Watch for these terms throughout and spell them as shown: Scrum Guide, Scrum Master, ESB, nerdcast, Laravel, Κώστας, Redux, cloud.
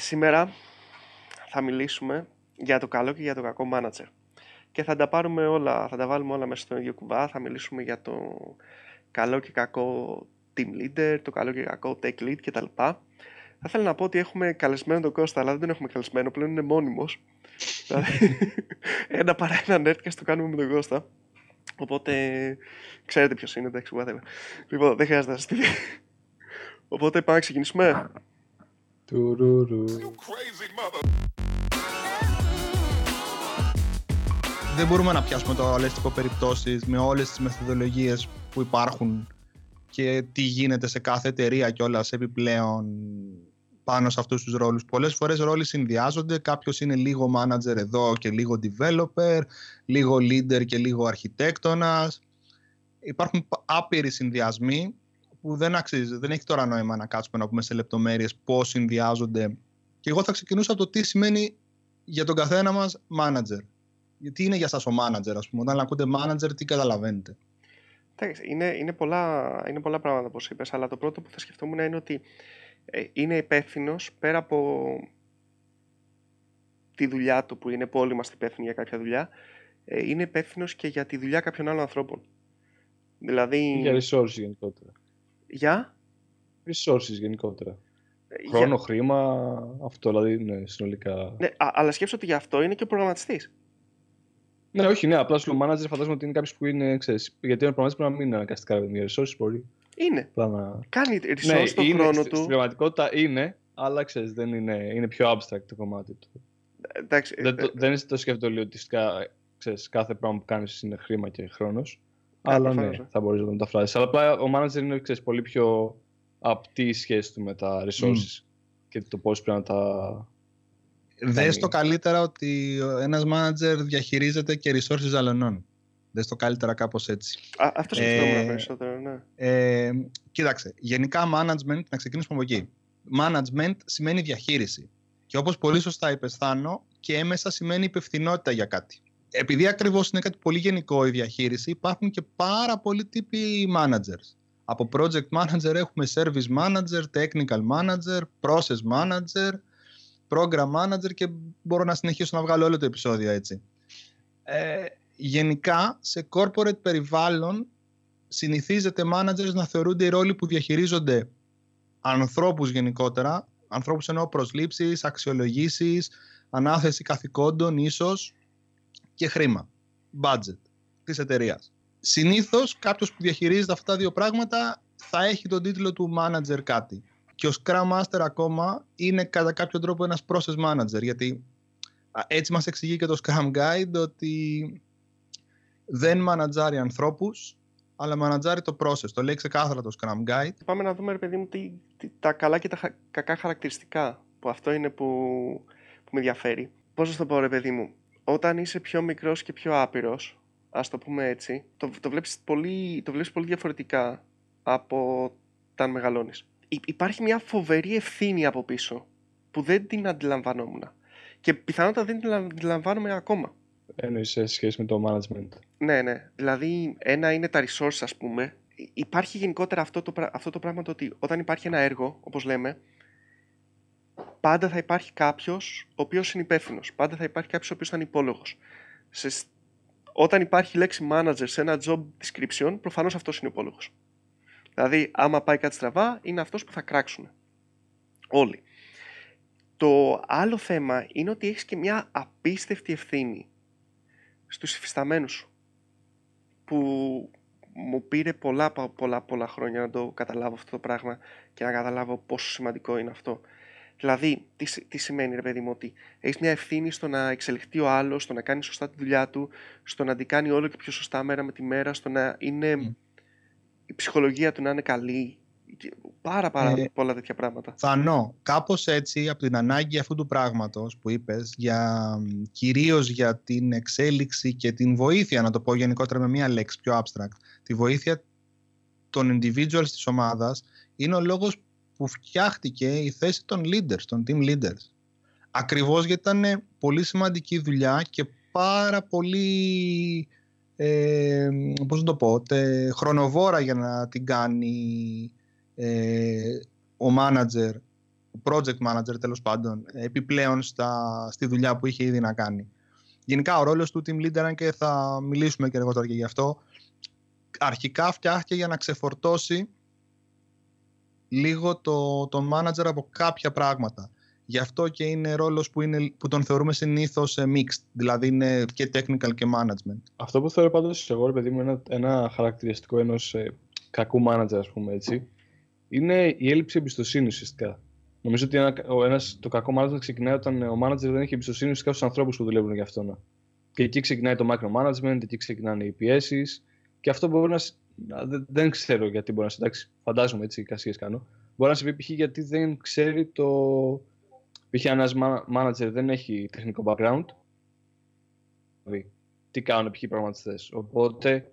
Σήμερα θα μιλήσουμε για το καλό και για το κακό manager. Και θα τα πάρουμε όλα, θα τα βάλουμε όλα μέσα στο ίδιο κουβά. Θα μιλήσουμε για το καλό και κακό team leader, το καλό και κακό tech lead κτλ. Θα ήθελα να πω ότι έχουμε καλεσμένο τον Κώστα, αλλά δεν τον έχουμε καλεσμένο, πλέον είναι μόνιμος. Ένα παρά ένα nerdcast το κάνουμε με τον Κώστα. Οπότε ξέρετε ποιος είναι, εντάξει, whatever. Λοιπόν, δεν χρειάζεται να σας στείλει. Οπότε πάμε να ξεκινήσουμε. Δεν μπορούμε να πιάσουμε τώρα όλες τις περιπτώσεις με όλες τις μεθοδολογίες που υπάρχουν και τι γίνεται σε κάθε εταιρεία κιόλας επιπλέον πάνω σε αυτούς τους ρόλους. Πολλές φορές ρόλοι συνδυάζονται, κάποιος είναι λίγο manager εδώ και λίγο developer, λίγο leader και λίγο αρχιτέκτονας. Υπάρχουν άπειροι συνδυασμοί που δεν αξίζει, δεν έχει τώρα νόημα να κάτσουμε να πούμε σε λεπτομέρειες πώς συνδυάζονται. Και εγώ θα ξεκινούσα από το τι σημαίνει για τον καθένα μας manager. Γιατί είναι για σας ο manager, ας πούμε, όταν ακούτε manager τι καταλαβαίνετε? Είναι πολλά πράγματα όπως είπες, αλλά το πρώτο που θα σκεφτόμουν είναι ότι είναι υπεύθυνος πέρα από τη δουλειά του, που είναι που όλοι είμαστε υπεύθυνοι για κάποια δουλειά, είναι υπεύθυνος και για τη δουλειά κάποιων άλλων ανθρώπων. Δηλαδή... για resources γενικότερα. Για? Resources γενικότερα. Χρόνο, χρήμα, αυτό δηλαδή είναι συνολικά. Ναι, αλλά σκέψω ότι γι' αυτό είναι και ο προγραμματιστής. Ναι, όχι, ναι, απλά σου λέω manager φαντάζομαι ότι είναι κάποιος που είναι, ξέρεις, γιατί ο προγραμματιστής πρέπει να μην είναι αναγκαστικά με resources, μπορεί. Είναι. Πλάνα... κάνει resources, ναι, στον χρόνο του. Στην πραγματικότητα είναι, αλλά ξέρεις, δεν είναι, είναι πιο abstract το κομμάτι του. Εντάξει, δεν είσαι το σκεφτόλιο ότι ξέρεις, κάθε πράγμα που κάνεις είναι χρήμα και χρόνος. Αλλά ναι, θα μπορείς να το μεταφράσεις. Αλλά απλά ο manager είναι, ξέρεις, πολύ πιο απτή η σχέση του με τα resources και το πώς πρέπει να τα... Δες το καλύτερα ότι ένας manager διαχειρίζεται και resources αλλωνών. Δες το καλύτερα κάπως έτσι. Αυτό σκεφτόμουν περισσότερο, ναι. Κοίταξε, γενικά management, να ξεκινήσουμε από εκεί. Management σημαίνει διαχείριση. Και όπως πολύ σωστά είπες, Θάνο, και έμεσα σημαίνει υπευθυνότητα για κάτι. Επειδή ακριβώς είναι κάτι πολύ γενικό η διαχείριση, υπάρχουν και πάρα πολλοί τύποι managers. Από project manager έχουμε service manager, technical manager, process manager, program manager και μπορώ να συνεχίσω να βγάλω όλο το επεισόδιο έτσι. Γενικά, σε corporate περιβάλλον συνηθίζεται managers να θεωρούνται οι ρόλοι που διαχειρίζονται ανθρώπους γενικότερα, ανθρώπους εννοώ προσλήψεις, αξιολογήσεις, ανάθεση καθηκόντων ίσως, και χρήμα, budget της εταιρείας. Συνήθως κάποιος που διαχειρίζεται αυτά τα δύο πράγματα θα έχει τον τίτλο του manager κάτι. Και ο Scrum Master ακόμα είναι κατά κάποιο τρόπο ένας process manager, γιατί έτσι μας εξηγεί και το Scrum Guide ότι δεν μανατζάρει ανθρώπους, αλλά μανατζάρει το process. Το λέει ξεκάθαρα το Scrum Guide. Πάμε να δούμε, ρε παιδί μου, τα καλά και τα κακά χαρακτηριστικά, που αυτό είναι που με ενδιαφέρει. Πώς θα το πω, ρε παιδί μου? Όταν είσαι πιο μικρός και πιο άπειρος, ας το πούμε έτσι, το βλέπεις πολύ διαφορετικά από όταν μεγαλώνεις. Υπάρχει μια φοβερή ευθύνη από πίσω που δεν την αντιλαμβανόμουν. Και πιθανότατα δεν την αντιλαμβάνομαι ακόμα. Εννοείς σε σχέση με το management. Ναι, ναι. Δηλαδή, ένα είναι τα resources, ας πούμε. Υπάρχει γενικότερα αυτό το πράγμα το ότι όταν υπάρχει ένα έργο, όπως λέμε, πάντα θα υπάρχει κάποιος ο οποίος είναι υπεύθυνος. Πάντα θα υπάρχει κάποιος ο οποίος θα είναι υπόλογος. Όταν υπάρχει λέξη manager σε ένα job description, προφανώς αυτός είναι υπόλογος. Δηλαδή, άμα πάει κάτι στραβά, είναι αυτός που θα κράξουν όλοι. Το άλλο θέμα είναι ότι έχεις και μια απίστευτη ευθύνη στους υφισταμένους σου, που μου πήρε πολλά χρόνια να το καταλάβω αυτό το πράγμα και να καταλάβω πόσο σημαντικό είναι αυτό. Δηλαδή, τι σημαίνει, ρε παιδί μου, ότι έχεις μια ευθύνη στο να εξελιχθεί ο άλλος, στο να κάνει σωστά τη δουλειά του, στο να την κάνει όλο και πιο σωστά μέρα με τη μέρα, στο να είναι η ψυχολογία του να είναι καλή. Πάρα πολλά τέτοια πράγματα. Θανό, κάπως έτσι, από την ανάγκη αυτού του πράγματος που είπες, κυρίως για την εξέλιξη και την βοήθεια, να το πω γενικότερα με μία λέξη πιο abstract, τη βοήθεια των individuals της ομάδας, είναι ο λόγος που φτιάχτηκε η θέση των leaders, των team leaders. Ακριβώς γιατί ήταν πολύ σημαντική δουλειά και πάρα πολύ χρονοβόρα για να την κάνει ο manager, ο project manager τέλος πάντων, επιπλέον στη δουλειά που είχε ήδη να κάνει. Γενικά ο ρόλος του team leader, αν και θα μιλήσουμε και αργότερα και γι' αυτό, αρχικά φτιάχτηκε για να ξεφορτώσει λίγο τον manager από κάποια πράγματα. Γι' αυτό και είναι ρόλος που τον θεωρούμε συνήθως mixed, δηλαδή είναι και technical και management. Αυτό που θεωρώ πάντως εγώ, παιδί μου, ένα χαρακτηριστικό ενός κακού manager, ας πούμε έτσι, είναι η έλλειψη εμπιστοσύνης ουσιαστικά. Νομίζω ότι το κακό manager ξεκινάει όταν ο manager δεν έχει εμπιστοσύνη στους ανθρώπους που δουλεύουν για αυτόν. Και εκεί ξεκινάει το micromanagement, εκεί ξεκινάνε οι πιέσεις. Και αυτό μπορεί δεν ξέρω γιατί μπορεί να συντάξει. Φαντάζομαι έτσι, κασίες κάνω. Μπορεί να σε πει π.χ. γιατί δεν ξέρει το. Π.χ. ένας manager δεν έχει τεχνικό background. Δηλαδή, τι κάνουν π.χ. πραγματιστές. Οπότε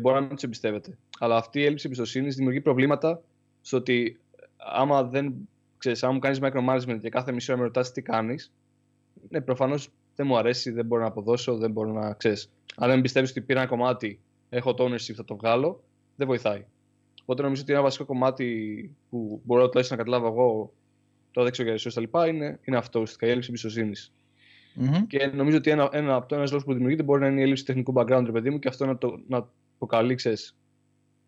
μπορεί να μην τους εμπιστεύεται. Αλλά αυτή η έλλειψη εμπιστοσύνης δημιουργεί προβλήματα στο ότι άμα δεν ξέρεις, άμα μου κάνεις micromanagement και κάθε μισή ώρα με ρωτάς τι κάνεις, ναι, προφανώς δεν μου αρέσει, δεν μπορώ να αποδώσω, δεν μπορώ να ξέρεις. Αν δεν πιστεύεις ότι πήρα ένα κομμάτι, έχω το ownership, θα το βγάλω, δεν βοηθάει. Οπότε νομίζω ότι ένα βασικό κομμάτι που μπορώ τουλάχιστον να καταλάβω εγώ, τώρα δεν ξέρω για εσείς τα λοιπά, είναι αυτό ουσιαστικά, η έλλειψη εμπιστοσύνης. Mm-hmm. Και νομίζω ότι ένας λόγος που δημιουργείται μπορεί να είναι η έλλειψη τεχνικού background, ρε παιδί μου, και αυτό να το προκαλεί, ξέρεις.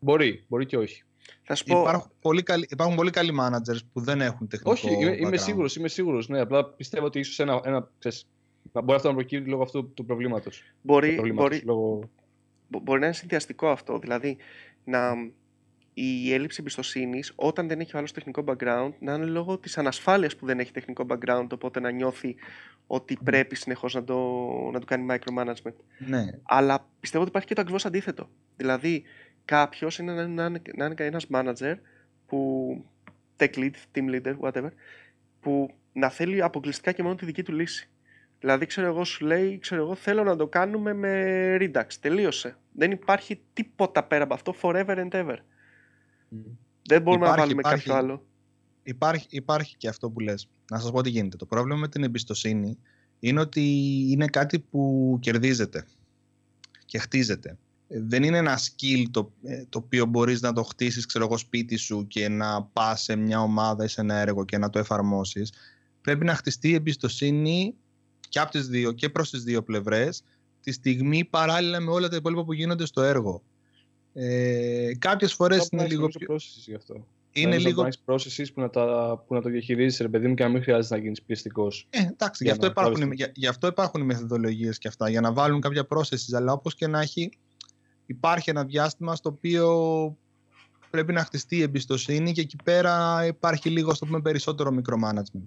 Μπορεί και όχι. Θα σου πω... Υπάρχουν πολύ καλοί managers που δεν έχουν τεχνικό background. Όχι, είμαι σίγουρος. Ναι, απλά πιστεύω ότι ίσως μπορεί αυτό να προκύψει λόγω αυτού του προβλήματος. Μπορεί να είναι συνδυαστικό αυτό. Δηλαδή, η έλλειψη εμπιστοσύνης όταν δεν έχει ο άλλος τεχνικό background να είναι λόγω της ανασφάλειας που δεν έχει τεχνικό background, οπότε να νιώθει ότι πρέπει συνεχώς να το κάνει micromanagement. Ναι. Αλλά πιστεύω ότι υπάρχει και το ακριβώς αντίθετο. Δηλαδή, κάποιος είναι να είναι ένας manager που tech lead, team leader, whatever, που να θέλει αποκλειστικά και μόνο τη δική του λύση. Δηλαδή, σου λέει, θέλω να το κάνουμε με Redux. Τελείωσε. Δεν υπάρχει τίποτα πέρα από αυτό, forever and ever. Δεν μπορούμε να βάλουμε κάποιο άλλο. Υπάρχει και αυτό που λες. Να σας πω τι γίνεται. Το πρόβλημα με την εμπιστοσύνη είναι ότι είναι κάτι που κερδίζεται και χτίζεται. Δεν είναι ένα skill το οποίο μπορείς να το χτίσεις, σπίτι σου και να πας σε μια ομάδα ή σε ένα έργο και να το εφαρμόσεις. Πρέπει να χτιστεί η εμπιστοσύνη και από τις δύο και προς τις δύο πλευρές, τη στιγμή παράλληλα με όλα τα υπόλοιπα που γίνονται στο έργο. Κάποιες φορές είναι λίγο πιο... γι' αυτό. Είναι λίγο... να έχεις που να το διαχειρίζεις, ρε παιδί μου, και να μην χρειάζεται να γίνεις πιεστικός. Εντάξει, γι' αυτό υπάρχουν οι μεθοδολογίες και αυτά, για να βάλουν κάποια processes, αλλά όπως και να έχει, υπάρχει ένα διάστημα στο οποίο πρέπει να χτιστεί η εμπιστοσύνη και εκεί πέρα υπάρχει λίγο, στο πούμε, περισσότερο micromanagement.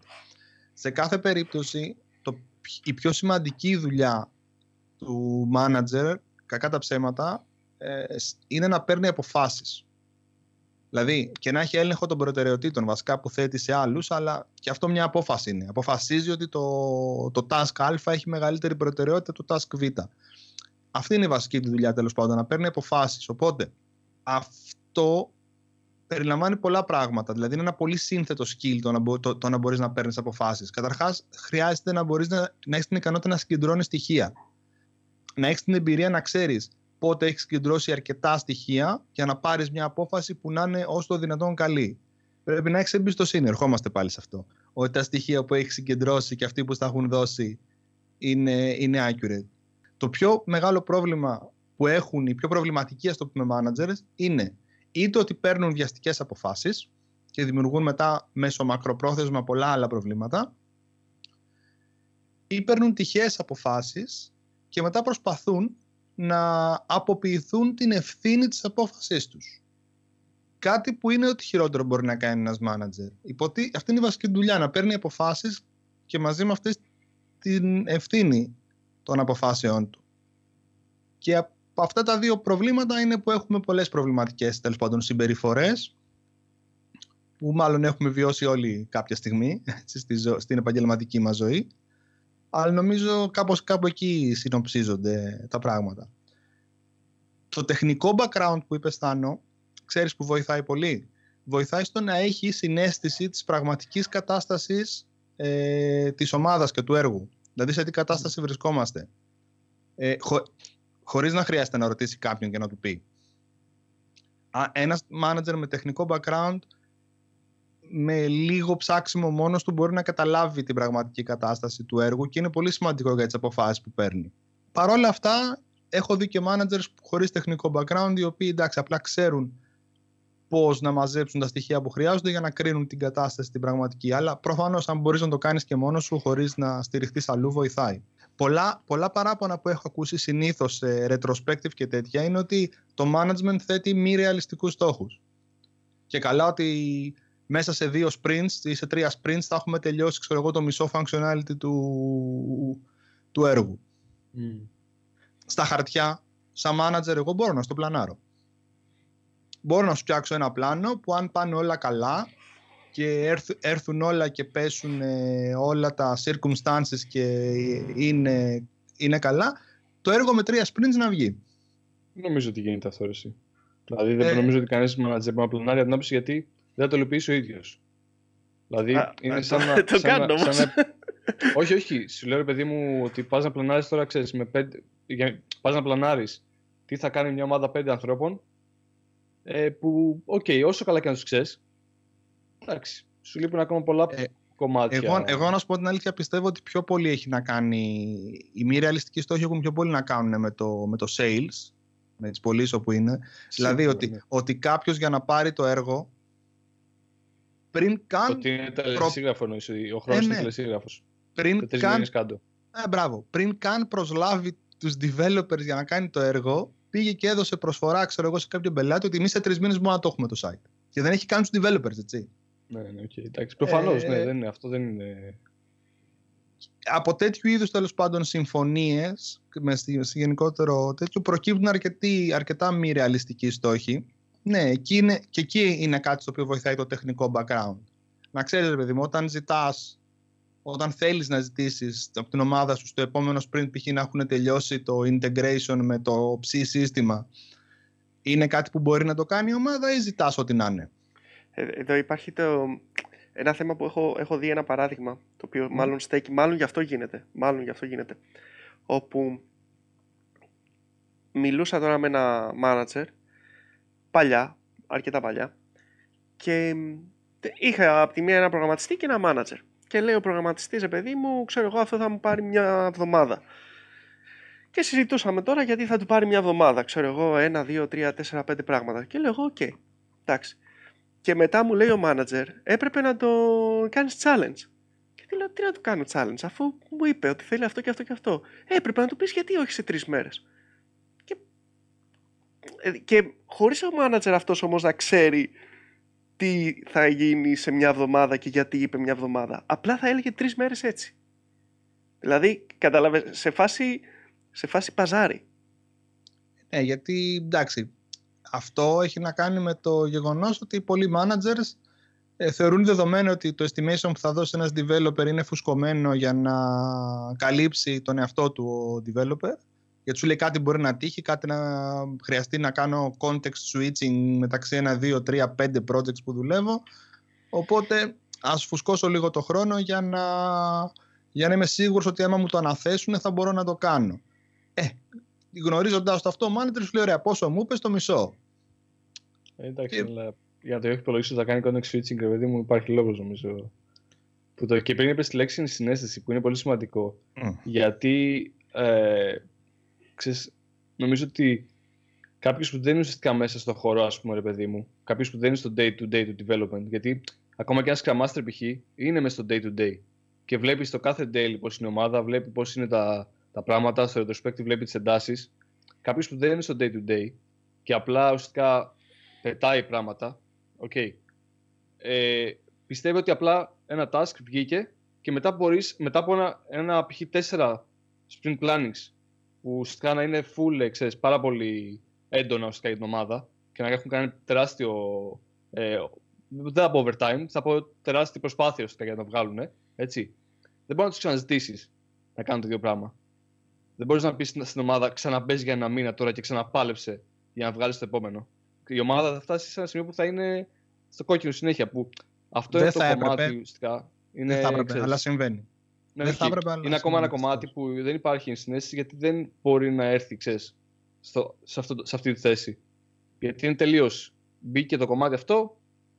Σε κάθε περίπτωση, η πιο σημαντική δουλειά του manager, κακά τα ψέματα, είναι να παίρνει αποφάσεις. Δηλαδή και να έχει έλεγχο των προτεραιοτήτων βασικά που θέτει σε άλλους, αλλά και αυτό μια απόφαση είναι. Αποφασίζει ότι το task α έχει μεγαλύτερη προτεραιότητα του task β. Αυτή είναι η βασική του δουλειά, τέλος πάντων, να παίρνει αποφάσεις. Οπότε αυτό περιλαμβάνει πολλά πράγματα. Δηλαδή, είναι ένα πολύ σύνθετο skill το να μπορείς να παίρνεις αποφάσεις. Καταρχάς, χρειάζεται να μπορείς να έχεις την ικανότητα να συγκεντρώνεις στοιχεία. Να έχεις την εμπειρία να ξέρεις πότε έχεις συγκεντρώσει αρκετά στοιχεία για να πάρεις μια απόφαση που να είναι όσο το δυνατόν καλή. Πρέπει να έχεις εμπιστοσύνη. Ερχόμαστε πάλι σε αυτό. Ότι τα στοιχεία που έχεις συγκεντρώσει και αυτοί που τα έχουν δώσει είναι accurate. Το πιο μεγάλο πρόβλημα που έχουν οι πιο προβληματικοί, ας το πούμε, managers είναι είτε ότι παίρνουν βιαστικές αποφάσεις και δημιουργούν μετά μέσω μακροπρόθεσμα πολλά άλλα προβλήματα, ή παίρνουν τυχαίες αποφάσεις και μετά προσπαθούν να αποποιηθούν την ευθύνη της απόφασής τους. Κάτι που είναι ό,τι χειρότερο μπορεί να κάνει ένας manager. Αυτή είναι η βασική δουλειά, να παίρνει αποφάσεις και μαζί με αυτές την ευθύνη των αποφάσεών του. Και αυτά τα δύο προβλήματα είναι που έχουμε πολλές προβληματικές, τέλος πάντων, συμπεριφορές που μάλλον έχουμε βιώσει όλοι κάποια στιγμή στην επαγγελματική μας ζωή, αλλά νομίζω κάπου εκεί συνοψίζονται τα πράγματα. Το τεχνικό background που είπες, Θάνο, ξέρεις που βοηθάει πολύ? Βοηθάει στο να έχει συναίσθηση της πραγματικής κατάστασης της ομάδας και του έργου. Δηλαδή σε τι κατάσταση βρισκόμαστε. Χωρίς να χρειάζεται να ρωτήσει κάποιον και να του πει. Ένας manager με τεχνικό background με λίγο ψάξιμο μόνος του μπορεί να καταλάβει την πραγματική κατάσταση του έργου και είναι πολύ σημαντικό για τις αποφάσεις που παίρνει. Παρ' όλα αυτά, έχω δει και managers χωρίς τεχνικό background, οι οποίοι εντάξει, απλά ξέρουν πώς να μαζέψουν τα στοιχεία που χρειάζονται για να κρίνουν την κατάσταση την πραγματική. Αλλά προφανώς, αν μπορείς να το κάνεις και μόνος σου, χωρίς να στηριχτείς αλλού, βοηθάει. Πολλά παράπονα που έχω ακούσει συνήθως σε retrospective και τέτοια είναι ότι το management θέτει μη ρεαλιστικούς στόχους. Και καλά ότι μέσα σε 2 sprints ή σε 3 sprints θα έχουμε τελειώσει το μισό functionality του έργου. Mm. Στα χαρτιά, σαν manager, εγώ μπορώ να στο πλανάρω. Μπορώ να σου φτιάξω ένα πλάνο που αν πάνε όλα καλά και έρθουν όλα και πέσουν όλα τα circumstances και είναι καλά, το έργο με 3 sprints να βγει. Νομίζω ότι γίνεται αυτό εσύ. Δηλαδή δεν νομίζω ότι κανένας manager να πλανάρει την άποψη γιατί δεν θα το υλοποιήσει ο ίδιος. Δηλαδή είναι σαν να... Το κάνω όμως. Όχι. Σου λέω ρε παιδί μου ότι πας να πλανάρεις τώρα, ξέρεις, πας να πλανάρεις τι θα κάνει μια ομάδα 5 ανθρώπων που, όσο καλά και να τους ξέρεις, εντάξει, σου λείπουν ακόμα πολλά κομμάτια. Εγώ να σου πω την αλήθεια, πιστεύω ότι πιο πολύ έχει να κάνει, οι μη ρεαλιστικοί στόχοι έχουν πιο πολύ να κάνουν με το sales, με τις πωλήσεις όπου είναι. Σίγουρα, δηλαδή ότι κάποιος για να πάρει το έργο, πριν καν... Ότι είναι τελεσίγραφο, ο χρόνος είναι τελεσίγραφος. Πριν καν προσλάβει τους developers για να κάνει το έργο, πήγε και έδωσε προσφορά, σε κάποιον πελάτη ότι εμείς σε 3 μήνες μόνο να το έχουμε το site. Και δεν έχει κάνει τους developers, έτσι. Ναι, εντάξει, προφανώς, αυτό δεν είναι... Από τέτοιου είδους, τέλος πάντων, συμφωνίες, σε γενικότερο τέτοιο, προκύπτουν αρκετά μη ρεαλιστικοί στόχοι. Ναι, εκεί είναι κάτι στο οποίο βοηθάει το τεχνικό background. Να ξέρεις, ρε παιδί μου, όταν θέλεις να ζητήσεις από την ομάδα σου στο επόμενο sprint π.χ. να έχουν τελειώσει το integration με το ψ σύστημα, είναι κάτι που μπορεί να το κάνει η ομάδα ή ζητάς ό,τι να είναι? Εδώ υπάρχει ένα θέμα που έχω δει ένα παράδειγμα, το οποίο μάλλον στέκει, μάλλον γι' αυτό γίνεται, όπου μιλούσα τώρα με ένα manager παλιά, αρκετά παλιά, και είχα από τη μία ένα προγραμματιστή και ένα manager. Και λέει ο προγραμματιστής, ρε παιδί μου, ξέρω εγώ, αυτό θα μου πάρει μια εβδομάδα. Και συζητούσαμε τώρα γιατί θα του πάρει μια εβδομάδα. Ξέρω εγώ, 1, 2, 3, 4, 5 πράγματα. Και λέω εγώ, οκ, εντάξει. Και μετά μου λέει ο manager, έπρεπε να το κάνεις challenge. Και τι λέω, τι να του κάνω challenge, αφού μου είπε ότι θέλει αυτό και αυτό και αυτό. Έπρεπε να του πεις γιατί όχι σε 3 μέρες. Και χωρίς ο manager αυτός όμως να ξέρει τι θα γίνει σε μια εβδομάδα και γιατί είπε μια εβδομάδα, απλά θα έλεγε 3 μέρες έτσι. Δηλαδή, κατάλαβες, σε φάση παζάρι. Ναι, γιατί εντάξει, αυτό έχει να κάνει με το γεγονός ότι πολλοί managers θεωρούν δεδομένο ότι το estimation που θα δώσει ένας developer είναι φουσκωμένο για να καλύψει τον εαυτό του ο developer. Γιατί σου λέει κάτι μπορεί να τύχει, κάτι να χρειαστεί να κάνω context switching μεταξύ 1, 2, 3, 5 projects που δουλεύω. Οπότε ας φουσκώσω λίγο το χρόνο για να είμαι σίγουρος ότι άμα μου το αναθέσουν θα μπορώ να το κάνω. Γνωρίζοντας το αυτό, ο manager σου λέει, ωραία, πόσο μου είπες, το μισό. Εντάξει, αλλά για να το έχει υπολογίσει ότι θα κάνει context switching, ρε παιδί μου, υπάρχει λόγος νομίζω. Και πριν είπες τη λέξη είναι συνέστηση, που είναι πολύ σημαντικό. Mm. Γιατί... νομίζω ότι κάποιος που δεν είναι ουσιαστικά μέσα στο χώρο, ας πούμε, ρε παιδί μου, κάποιος που δεν είναι στο day-to-day του development, γιατί ακόμα και ένας Scrum Master π.χ. είναι μέσα στο day-to-day και βλέπει στο κάθε daily πώς είναι η ομάδα, βλέπει πώς είναι τα πράγματα, στο retrospective βλέπει τις εντάσεις. Κάποιος που δεν είναι στο day-to-day και απλά ουσιαστικά πετάει πράγματα, πιστεύει ότι απλά ένα task βγήκε και μετά μπορείς, μετά από ένα π.χ. 4 sprint plannings, που ουσιαστικά να είναι full, πάρα πολύ έντονα ουσιαστικά για την ομάδα και να έχουν κάνει τεράστιο, δεν θα πω overtime, θα πω τεράστια προσπάθεια ουσιαστικά για να τα βγάλουν, έτσι. Δεν μπορεί να τους ξαναζητήσεις να κάνουν το ίδιο πράγμα. Δεν μπορείς να πεις στην ομάδα ξαναμπες για 1 μήνα τώρα και ξαναπάλεψε για να βγάλεις το επόμενο. Η ομάδα θα φτάσει σε ένα σημείο που θα είναι στο κόκκινο συνέχεια, που αυτό δεν είναι το κομμάτι ουσιαστικά. Δεν θα έπρεπε, αλλά συμβαίνει. Είναι ακόμα ένα κομμάτι που δεν υπάρχει ενσυναίσθηση γιατί δεν μπορεί να έρθει, σε αυτή τη θέση. Γιατί είναι τελείως. Μπήκε το κομμάτι αυτό,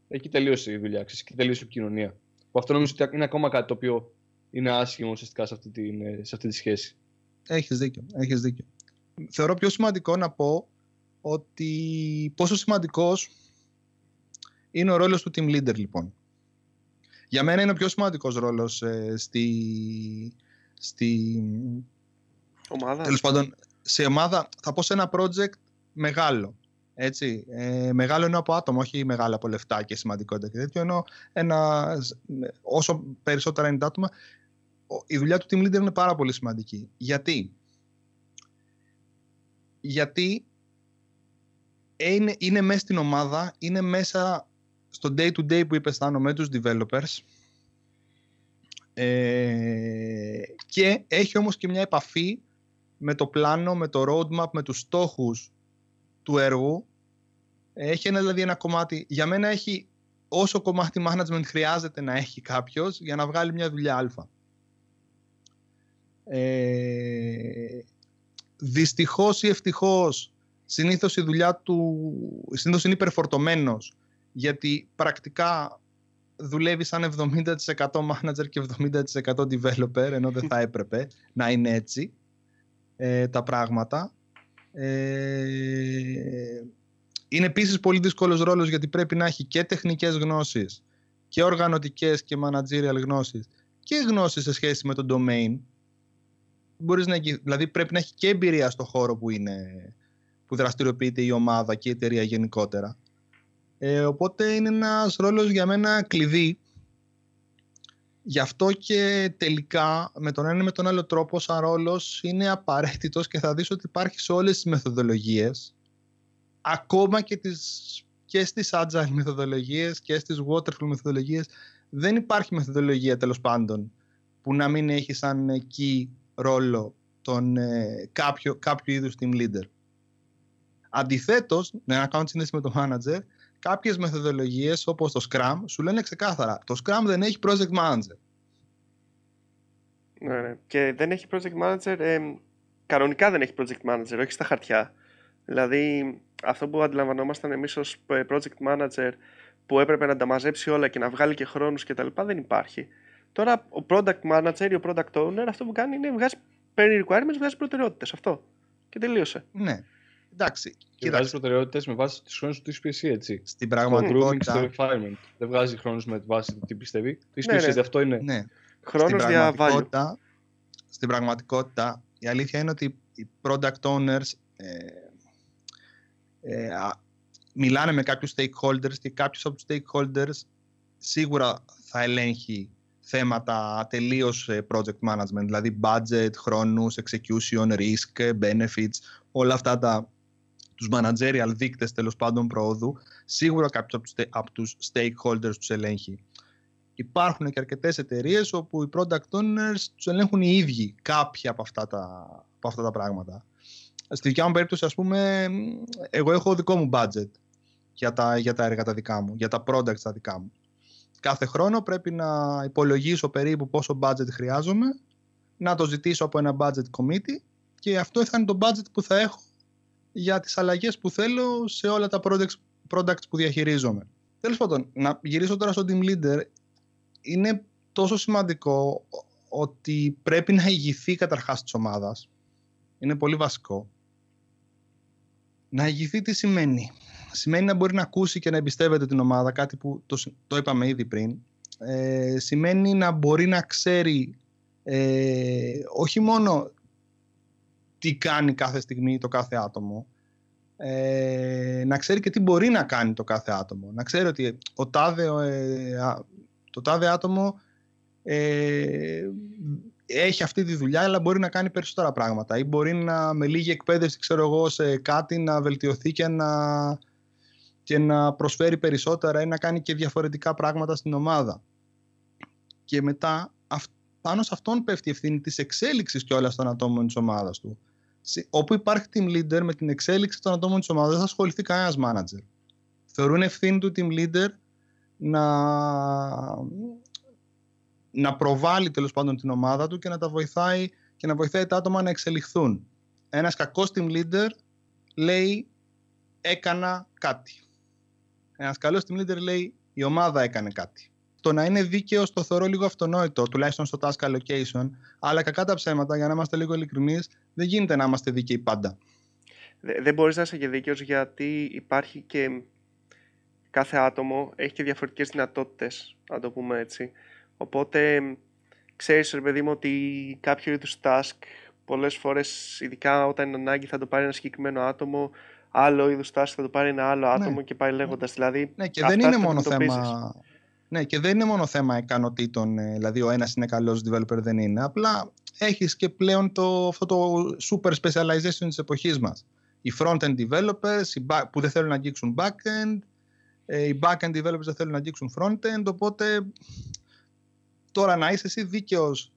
εκεί τελείωσε η δουλειά, εκεί τελείωσε η επικοινωνία. Που αυτό νομίζω ότι είναι ακόμα κάτι το οποίο είναι άσχημο ουσιαστικά σε αυτή τη σχέση. Έχεις δίκιο. Θεωρώ πιο σημαντικό να πω ότι πόσο σημαντικός είναι ο ρόλος του team leader, λοιπόν. Για μένα είναι ο πιο σημαντικός ρόλος στη ομάδα. Τέλος πάντων, σε ομάδα, θα πω σε ένα project μεγάλο. Έτσι, μεγάλο είναι από άτομα, όχι μεγάλα από λεφτά και σημαντικότητα και τέτοιο. Ενώ όσο περισσότερα είναι τα άτομα, η δουλειά του team leader είναι πάρα πολύ σημαντική. Γιατί είναι μέσα στην ομάδα, είναι μέσα στο day to day που υπαισθάνομαι τους developers, και έχει όμως και μια επαφή με το πλάνο, με το roadmap, με τους στόχους του έργου. Έχει ένα κομμάτι. Για μένα έχει όσο κομμάτι management χρειάζεται να έχει κάποιος για να βγάλει μια δουλειά αλφα. Δυστυχώς ή ευτυχώς, συνήθως η δουλειά του συνήθως είναι υπερφορτωμένος, γιατί πρακτικά δουλεύει σαν 70% manager και 70% developer, ενώ δεν θα έπρεπε να είναι έτσι τα πράγματα. Είναι επίσης πολύ δύσκολος ρόλος, γιατί πρέπει να έχει και τεχνικές γνώσεις και οργανωτικές και managerial γνώσεις και γνώσεις σε σχέση με το domain. Δηλαδή πρέπει να έχει και εμπειρία στο χώρο που δραστηριοποιείται η ομάδα και η εταιρεία γενικότερα. Οπότε είναι ένας ρόλος για μένα κλειδί. Γι' αυτό και τελικά με τον ένα ή με τον άλλο τρόπο σαν ρόλος είναι απαραίτητος, και θα δεις ότι υπάρχει σε όλες τις μεθοδολογίες, ακόμα και στις agile μεθοδολογίες και στις waterfall μεθοδολογίες. Δεν υπάρχει μεθοδολογία, τέλος πάντων, που να μην έχει σαν key ρόλο τον κάποιο είδους team leader. Αντιθέτως, να κάνω τη σύνδεση με τον manager, κάποιες μεθοδολογίες όπως το Scrum σου λένε ξεκάθαρα, το Scrum δεν έχει project manager. Ναι. Και δεν έχει project manager, κανονικά δεν έχει project manager, όχι στα χαρτιά. Δηλαδή αυτό που αντιλαμβανόμασταν εμείς ως project manager που έπρεπε να τα μαζέψει όλα και να βγάλει και χρόνους κτλ. Δεν υπάρχει. Τώρα ο product manager ή ο product owner αυτό που κάνει είναι παίρνει requirements, βγάζει προτεραιότητες. Αυτό. Και τελείωσε. Ναι. Εντάξει. Και βγάζει προτεραιότητες με βάση τις χρόνους που του έχεις πει εσύ, έτσι. Στην πραγματικότητα. Δεν βγάζει χρόνους με βάση τι πιστεύει. Αυτό είναι. Ναι. Χρόνος δια value. Στην πραγματικότητα, η αλήθεια είναι ότι οι product owners μιλάνε με κάποιους stakeholders, και κάποιους από τους stakeholders σίγουρα θα ελέγχει θέματα τελείως project management, δηλαδή budget, χρόνους, execution, risk, benefits, όλα αυτά τους managerial δείκτες, τέλος πάντων, προόδου, σίγουρα κάποιος από τους stakeholders τους ελέγχει. Υπάρχουν και αρκετές εταιρείες όπου οι product owners τους ελέγχουν οι ίδιοι κάποια από αυτά τα πράγματα. Στη δικιά μου περίπτωση, ας πούμε, εγώ έχω δικό μου budget για τα έργα τα δικά μου, για τα products τα δικά μου. Κάθε χρόνο πρέπει να υπολογίσω περίπου πόσο budget χρειάζομαι, να το ζητήσω από ένα budget committee, και αυτό θα είναι το budget που θα έχω για τις αλλαγές που θέλω σε όλα τα products που διαχειρίζομαι. Τέλος πάντων, να γυρίσω τώρα στο team leader, είναι τόσο σημαντικό ότι πρέπει να ηγηθεί καταρχάς της ομάδας. Είναι πολύ βασικό. Να ηγηθεί τι σημαίνει. Σημαίνει να μπορεί να ακούσει και να εμπιστεύεται την ομάδα, κάτι που το είπαμε ήδη πριν. Σημαίνει να μπορεί να ξέρει όχι μόνο τι κάνει κάθε στιγμή το κάθε άτομο, να ξέρει και τι μπορεί να κάνει το κάθε άτομο. Να ξέρει ότι το τάδε άτομο έχει αυτή τη δουλειά, αλλά μπορεί να κάνει περισσότερα πράγματα, ή μπορεί να, με λίγη εκπαίδευση, ξέρω εγώ, σε κάτι να βελτιωθεί και να προσφέρει περισσότερα, ή να κάνει και διαφορετικά πράγματα στην ομάδα. Και μετά πάνω σε αυτόν πέφτει η ευθύνη της εξέλιξης κιόλας των ατόμων της ομάδας του. Όπου υπάρχει team leader, με την εξέλιξη των ατόμων της ομάδας δεν θα ασχοληθεί κανένας manager. Θεωρούν ευθύνη του team leader να προβάλλει, τέλος πάντων, την ομάδα του και να βοηθάει τα άτομα να εξελιχθούν. Ένας κακός team leader λέει έκανα κάτι. Ένας καλός team leader λέει η ομάδα έκανε κάτι. Το να είναι δίκαιο το θεωρώ λίγο αυτονόητο, τουλάχιστον στο task allocation, αλλά κακά τα ψέματα, για να είμαστε λίγο ειλικρινείς, δεν γίνεται να είμαστε δίκαιοι πάντα. Δεν μπορείς να είσαι και δίκαιος, γιατί υπάρχει και κάθε άτομο έχει και διαφορετικές δυνατότητες, να το πούμε έτσι. Οπότε ξέρεις, ρε παιδί μου, ότι κάποιο είδους task πολλές φορές, ειδικά όταν είναι ανάγκη, θα το πάρει ένα συγκεκριμένο άτομο, άλλο είδους task θα το πάρει ένα άλλο άτομο, ναι, και πάει λέγοντας. Ναι. Δηλαδή, ναι, και δεν είναι μόνο θέμα... Ναι, και δεν είναι μόνο θέμα ικανοτήτων, δηλαδή ο ένας είναι καλός developer, δεν είναι. Απλά έχεις και πλέον αυτό το super specialization της εποχής μας. Οι front-end developers που δεν θέλουν να αγγίξουν back-end, οι back-end developers δεν θέλουν να αγγίξουν front-end, οπότε τώρα να είσαι εσύ δίκαιος,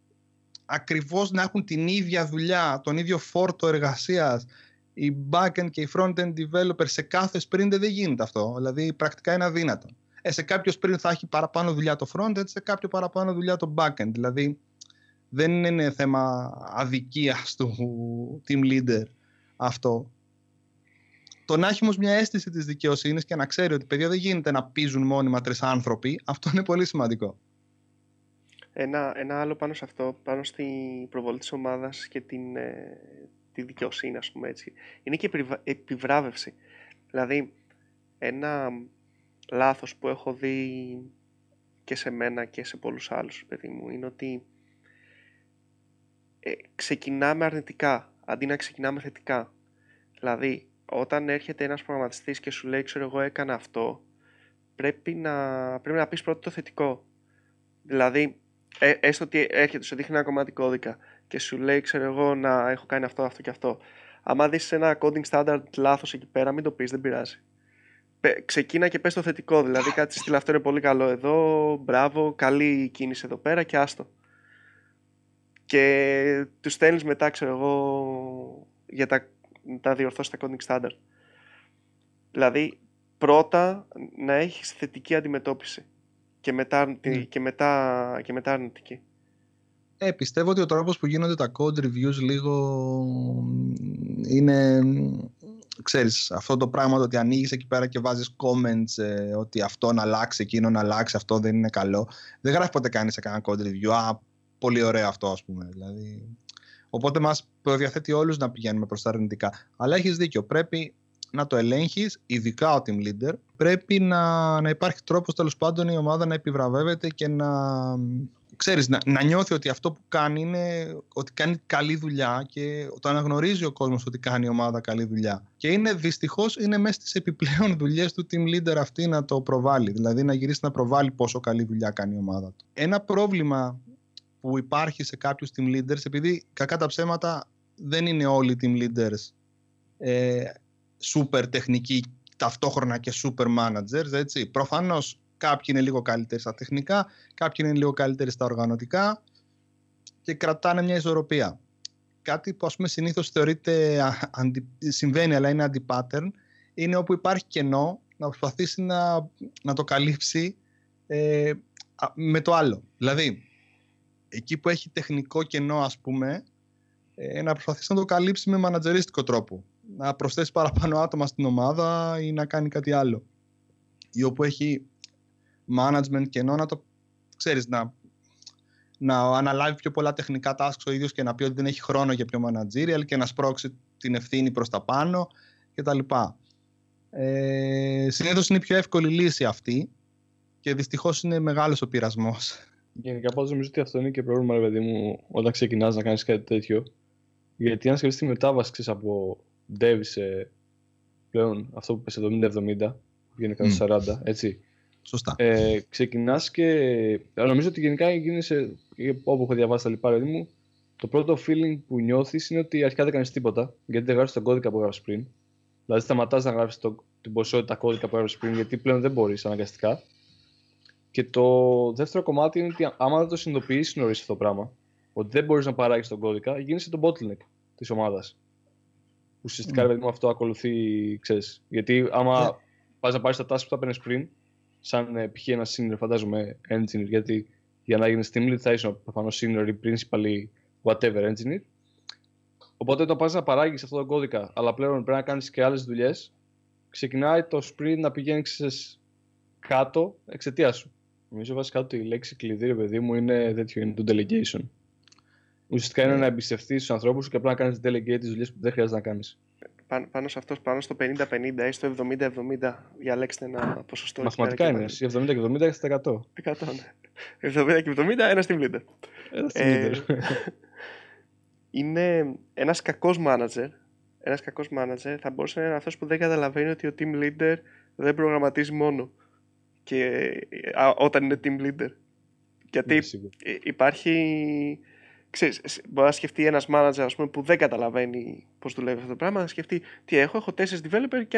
ακριβώς να έχουν την ίδια δουλειά, τον ίδιο φόρτο εργασίας, οι back-end και οι front-end developers σε κάθε sprint, δεν γίνεται αυτό, δηλαδή πρακτικά είναι αδύνατο. Σε κάποιο πριν θα έχει παραπάνω δουλειά το front-end, σε κάποιο παραπάνω δουλειά το back-end. Δηλαδή δεν είναι θέμα αδικίας του team leader αυτό. Το να έχει όμως μια αίσθηση της δικαιοσύνης και να ξέρει ότι παιδιά δεν γίνεται να πίζουν μόνιμα τρεις άνθρωποι, αυτό είναι πολύ σημαντικό. Ένα άλλο πάνω σε αυτό, πάνω στην προβολή της ομάδας και τη δικαιοσύνη, ας πούμε έτσι, είναι και επιβράβευση. Δηλαδή ένα λάθος που έχω δει και σε μένα και σε πολλούς άλλους, παιδί μου, είναι ότι ξεκινάμε αρνητικά αντί να ξεκινάμε θετικά. Δηλαδή όταν έρχεται ένας προγραμματιστής και σου λέει ξέρω εγώ έκανα αυτό, πρέπει να πεις πρώτα το θετικό. Δηλαδή έστω ότι έρχεται, σου δείχνει ένα κομμάτι κώδικα και σου λέει ξέρω εγώ να έχω κάνει αυτό, αυτό και αυτό. Άμα δεις ένα coding standard λάθος εκεί πέρα, μην το πεις, δεν πειράζει. Ξεκίνα και πες το θετικό, δηλαδή κάτι στυλ αυτό είναι πολύ καλό εδώ, μπράβο, καλή κίνηση εδώ πέρα και άστο. Και τους στέλνεις μετά, ξέρω εγώ, για να διορθώσεις τα coding standard. Δηλαδή πρώτα να έχεις θετική αντιμετώπιση και μετά, και μετά αρνητική. Πιστεύω ότι ο τρόπος που γίνονται τα code reviews λίγο είναι... Ξέρεις, αυτό το πράγμα το ότι ανοίγεις εκεί πέρα και βάζεις comments ότι αυτό να αλλάξει, εκείνο να αλλάξει, αυτό δεν είναι καλό. Δεν γράφει ποτέ κανείς σε κανένα code review. Α, πολύ ωραίο αυτό, ας πούμε. Δηλαδή, οπότε μας προδιαθέτει όλους να πηγαίνουμε προς τα αρνητικά. Αλλά έχεις δίκιο. Πρέπει να το ελέγχεις, ειδικά ο team leader. Πρέπει να υπάρχει τρόπος, τέλος πάντων, η ομάδα να επιβραβεύεται και να... Ξέρεις, να νιώθει ότι αυτό που κάνει είναι ότι κάνει καλή δουλειά και το αναγνωρίζει ο κόσμος ότι κάνει η ομάδα καλή δουλειά. Και είναι, δυστυχώς είναι μέσα στις επιπλέον δουλειές του team leader αυτή να το προβάλλει, δηλαδή να γυρίσει να προβάλλει πόσο καλή δουλειά κάνει η ομάδα του. Ένα πρόβλημα που υπάρχει σε κάποιους team leaders, επειδή κακά τα ψέματα δεν είναι όλοι team leaders super τεχνικοί ταυτόχρονα και super managers, έτσι, προφανώς. Κάποιοι είναι λίγο καλύτεροι στα τεχνικά, κάποιοι είναι λίγο καλύτεροι στα οργανωτικά και κρατάνε μια ισορροπία. Κάτι που, ας πούμε, συνήθως θεωρείται συμβαίνει αλλά είναι αντι-pattern, είναι όπου υπάρχει κενό να προσπαθήσει να το καλύψει με το άλλο. Δηλαδή, εκεί που έχει τεχνικό κενό, ας πούμε, να προσπαθήσει να το καλύψει με μανατζεριστικό τρόπο. Να προσθέσει παραπάνω άτομα στην ομάδα ή να κάνει κάτι άλλο. Ή όπου έχει management κενό, να το ξέρεις, να αναλάβει πιο πολλά τεχνικά tasks ο ίδιος και να πει ότι δεν έχει χρόνο για πιο managerial και να σπρώξει την ευθύνη προς τα πάνω κτλ. Συνήθως είναι η πιο εύκολη λύση αυτή και δυστυχώς είναι μεγάλος ο πειρασμός. Γενικά πάντως νομίζω ότι αυτό είναι και πρόβλημα, ρε παιδί μου, όταν ξεκινάς να κάνεις κάτι τέτοιο. Γιατί αν σκεφτείς τη μετάβαση από dev σε πλέον αυτό που πες 70-70, βγαίνει 140, έτσι. Σωστά. Ξεκινάς και νομίζω ότι γενικά γίνεσαι, όπου έχω διαβάσει τα λοιπά, μου, το πρώτο feeling που νιώθεις είναι ότι αρχικά δεν κάνεις τίποτα, γιατί δεν γράφεις τον κώδικα που έγραφες πριν. Δηλαδή σταματάς να γράφεις την ποσότητα κώδικα που έγραφες πριν, γιατί πλέον δεν μπορείς αναγκαστικά. Και το δεύτερο κομμάτι είναι ότι άμα δεν το συνειδητοποιήσεις νωρίς αυτό το πράγμα, ότι δεν μπορείς να παράγεις τον κώδικα, γίνεσαι το bottleneck της ομάδας. Ουσιαστικά δηλαδή, μου, αυτό ακολουθεί, ξέρεις. Γιατί άμα πας να πάρεις τα task που τα παίρνεις πριν, σαν π.χ. ένα senior, φαντάζομαι, engineer, γιατί για να γίνεις team lead θα είσαι προφανώς senior ή principal ή whatever engineer. Οπότε όταν πας να παράγεις αυτόν τον κώδικα, αλλά πλέον πρέπει να κάνεις και άλλες δουλειές, ξεκινάει το sprint να πηγαίνεις κάτω εξαιτίας σου. Νομίζω βασικά ότι η λέξη κλειδί, ρε παιδί μου, είναι τέτοιο, είναι το delegation. Ουσιαστικά είναι να εμπιστευτείς τους ανθρώπους σου και απλά να κάνεις delegate τις δουλειές που δεν χρειάζεται να κάνεις. Πάνω σε αυτό, πάνω στο 50-50 ή στο 70-70, διαλέξτε ένα ποσοστό. Μαθηματικά είναι. Ή 70 και 70 είστε 100. 100, ναι. 70 και 70, ένα team leader. Ένα team leader. Είναι ένας κακός manager. Ένας κακός manager θα μπορούσε να είναι αυτός που δεν καταλαβαίνει ότι ο team leader δεν προγραμματίζει μόνο. Και όταν είναι team leader. Γιατί υπάρχει. Ξέρεις, μπορεί να σκεφτεί ένας manager, ας πούμε, που δεν καταλαβαίνει πώς δουλεύει αυτό το πράγμα, να σκεφτεί τι έχω 4 developer και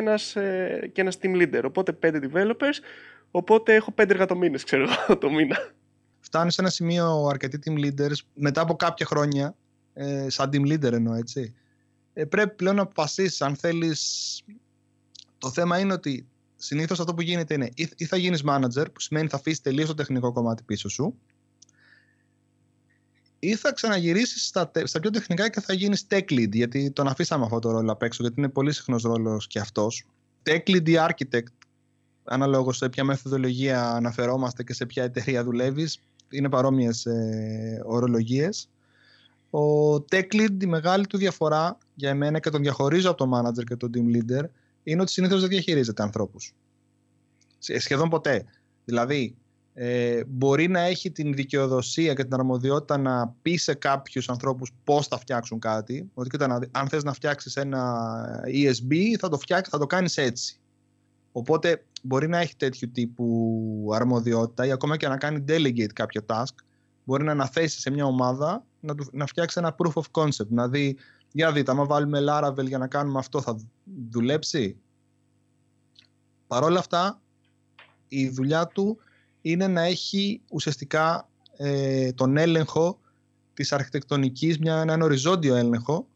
ένας team leader, οπότε 5 developers, οπότε έχω 5 εργατομήνες, ξέρω εγώ, το μήνα. Φτάνει σε ένα σημείο αρκετοί team leaders, μετά από κάποια χρόνια, σαν team leader εννοώ, έτσι, πρέπει πλέον να αποφασίσεις αν θέλεις. Το θέμα είναι ότι συνήθως αυτό που γίνεται είναι ή θα γίνεις manager, που σημαίνει θα αφήσεις τελείως το τεχνικό κομμάτι πίσω σου, ή θα ξαναγυρίσεις στα πιο τεχνικά και θα γίνεις tech lead, γιατί τον αφήσαμε αυτό το ρόλο απ' έξω, γιατί είναι πολύ συχνός ρόλος και αυτός. Tech lead ή architect, αναλόγως σε ποια μεθοδολογία αναφερόμαστε και σε ποια εταιρεία δουλεύεις, είναι παρόμοιες ορολογίες. Ο tech lead, η μεγάλη του διαφορά για εμένα, και τον διαχωρίζω από τον manager και τον team leader, είναι ότι συνήθως δεν διαχειρίζεται ανθρώπους. Σχεδόν ποτέ. Δηλαδή, μπορεί να έχει την δικαιοδοσία και την αρμοδιότητα να πει σε κάποιους ανθρώπους πώς θα φτιάξουν κάτι. Ότι αν θες να φτιάξεις ένα ESB, θα το κάνεις έτσι. Οπότε μπορεί να έχει τέτοιου τύπου αρμοδιότητα, ή ακόμα και να κάνει delegate κάποιο task. Μπορεί να αναθέσει σε μια ομάδα να φτιάξει ένα proof of concept. Να δει, για δείτε, άμα βάλουμε Laravel για να κάνουμε αυτό, θα δουλέψει. Παρ' όλα αυτά, η δουλειά του είναι να έχει ουσιαστικά τον έλεγχο της αρχιτεκτονικής, έναν οριζόντιο έλεγχο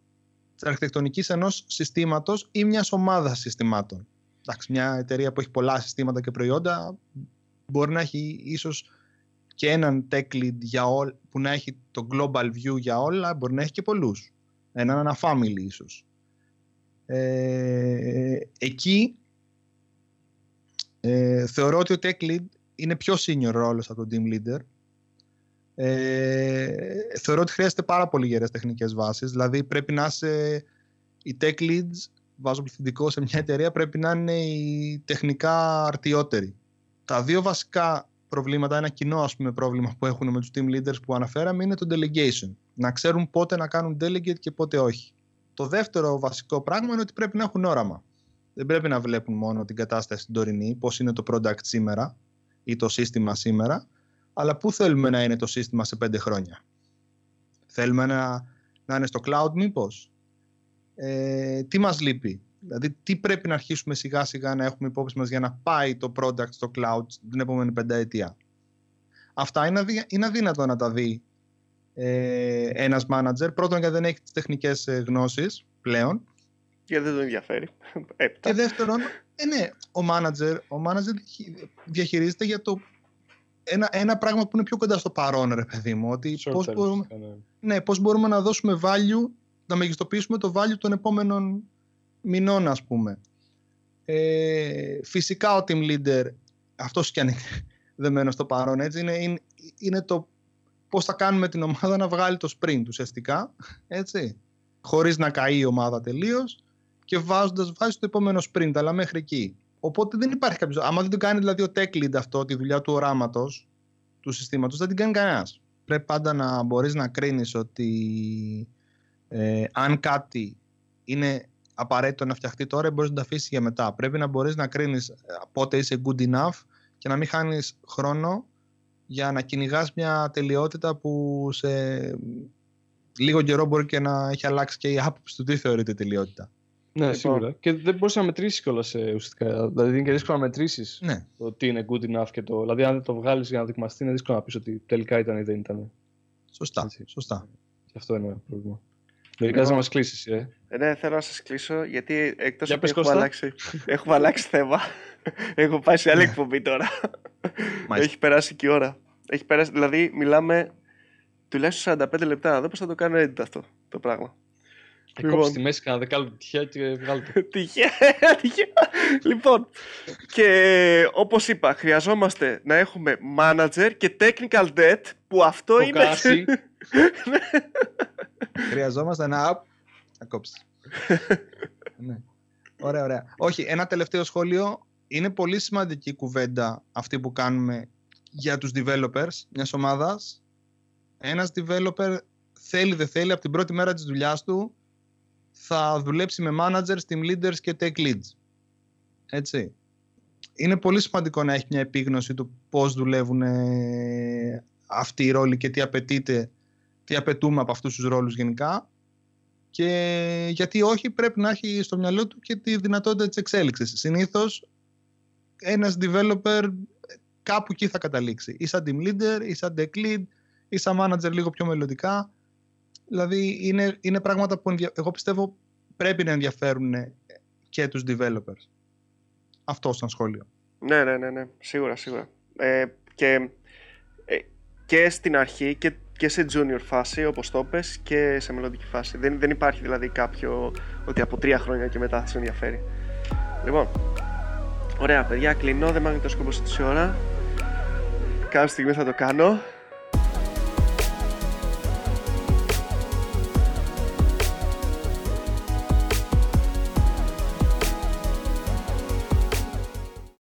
της αρχιτεκτονικής ενός συστήματος ή μιας ομάδας συστημάτων. Εντάξει, μια εταιρεία που έχει πολλά συστήματα και προϊόντα μπορεί να έχει ίσως και έναν tech lead για όλα, που να έχει το global view για όλα, μπορεί να έχει και πολλούς. Ένα family ίσως. Εκεί θεωρώ ότι ο tech lead είναι πιο senior ρόλος από τον team leader. Θεωρώ ότι χρειάζεται πάρα πολύ γερές τεχνικές βάσεις. Δηλαδή πρέπει να είσαι οι tech leads, βάζω πληθυντικό σε μια εταιρεία, πρέπει να είναι οι τεχνικά αρτιότεροι. Τα δύο βασικά προβλήματα, ένα κοινό ας πούμε πρόβλημα που έχουν με τους team leaders που αναφέραμε, είναι το delegation. Να ξέρουν πότε να κάνουν delegate και πότε όχι. Το δεύτερο βασικό πράγμα είναι ότι πρέπει να έχουν όραμα. Δεν πρέπει να βλέπουν μόνο την κατάσταση την τωρινή, πώς είναι το product σήμερα ή το σύστημα σήμερα, αλλά πού θέλουμε να είναι το σύστημα σε 5 χρόνια. Θέλουμε να είναι στο cloud μήπως? Τι μας λείπει? Δηλαδή τι πρέπει να αρχίσουμε σιγά σιγά να έχουμε υπόψη μας για να πάει το product στο cloud την επόμενη 5 ετία. Αυτά είναι αδύνατο να τα δει ένας manager, πρώτον γιατί δεν έχει τις τεχνικές γνώσεις πλέον, γιατί δεν τον ενδιαφέρει. Και δεύτερον, ναι, ο manager διαχειρίζεται για το ένα πράγμα που είναι πιο κοντά στο παρόν, ρε παιδί μου. Ότι πώς μπορούμε να δώσουμε value, να μεγιστοποιήσουμε το value των επόμενων μηνών, ας πούμε. Φυσικά ο team leader, αυτός κι αν είναι δεμένος στο παρόν, έτσι, είναι το πώς θα κάνουμε την ομάδα να βγάλει το sprint ουσιαστικά, έτσι, χωρίς να καεί η ομάδα τελείως, και βάζει το επόμενο sprint, αλλά μέχρι εκεί. Οπότε δεν υπάρχει κάποιο. Άμα δεν το κάνει δηλαδή ο tech lead αυτό, τη δουλειά του οράματος, του συστήματος, δεν την κάνει κανένας. Πρέπει πάντα να μπορείς να κρίνεις ότι αν κάτι είναι απαραίτητο να φτιαχτεί τώρα, μπορείς να το αφήσεις για μετά. Πρέπει να μπορείς να κρίνεις πότε είσαι good enough και να μην χάνεις χρόνο για να κυνηγάς μια τελειότητα που σε λίγο καιρό μπορεί και να έχει αλλάξει και η άποψη του τι θεωρείται τελειότητα. Ναι, λοιπόν, σίγουρα. Και δεν μπορείς να μετρήσεις κιόλας ουσιαστικά. Δηλαδή είναι και δύσκολο να μετρήσεις το τι είναι good enough και το. Δηλαδή, αν δεν το βγάλεις για να δοκιμαστεί, είναι δύσκολο να πεις ότι τελικά ήταν ή δεν ήταν. Σωστά. Και αυτό είναι ένα πρόβλημα. Λογικά να μας κλείσεις, Ναι, θέλω να σας κλείσω, γιατί εκτός από ότι έχουμε αλλάξει θέμα. Έχω πάει σε άλλη εκπομπή τώρα. Έχει περάσει και η ώρα. Δηλαδή, μιλάμε τουλάχιστον 45 λεπτά. Δεν πώς θα το κάνω edit αυτό το πράγμα. Θα κόψει τη μέση κανένα δεκάλεπτο τυχαία και βγάλω το. Τυχαία. Λοιπόν, και όπως είπα, χρειαζόμαστε να έχουμε manager και technical debt, που αυτό είναι... Κάση. Χρειαζόμαστε ένα app. Θα κόψει. Ναι. Ωραία. Όχι, ένα τελευταίο σχόλιο. Είναι πολύ σημαντική η κουβέντα αυτή που κάνουμε για τους developers μιας ομάδας. Ένας developer θέλει δεν θέλει από την πρώτη μέρα της δουλειάς του θα δουλέψει με managers, team leaders και tech leads. Έτσι. Είναι πολύ σημαντικό να έχει μια επίγνωση του πώς δουλεύουν αυτοί οι ρόλοι και τι απαιτούμε από αυτούς τους ρόλους γενικά. Και γιατί όχι, πρέπει να έχει στο μυαλό του και τη δυνατότητα της εξέλιξης. Συνήθως ένας developer κάπου εκεί θα καταλήξει. Ή σαν team leader, ή σαν tech lead, ή σαν manager λίγο πιο μελλοντικά. Δηλαδή είναι πράγματα που εγώ πιστεύω πρέπει να ενδιαφέρουν και τους developers. Αυτό σαν σχόλιο. Ναι, σίγουρα. Και στην αρχή και σε junior φάση, όπως το πες, και σε μελλοντική φάση. Δεν υπάρχει δηλαδή κάποιο ότι από 3 χρόνια και μετά θα σε ενδιαφέρει. Λοιπόν, ωραία παιδιά, κλείνω, δεν μαγνητοσκόπωσα τόση ώρα. Κάποια στιγμή θα το κάνω.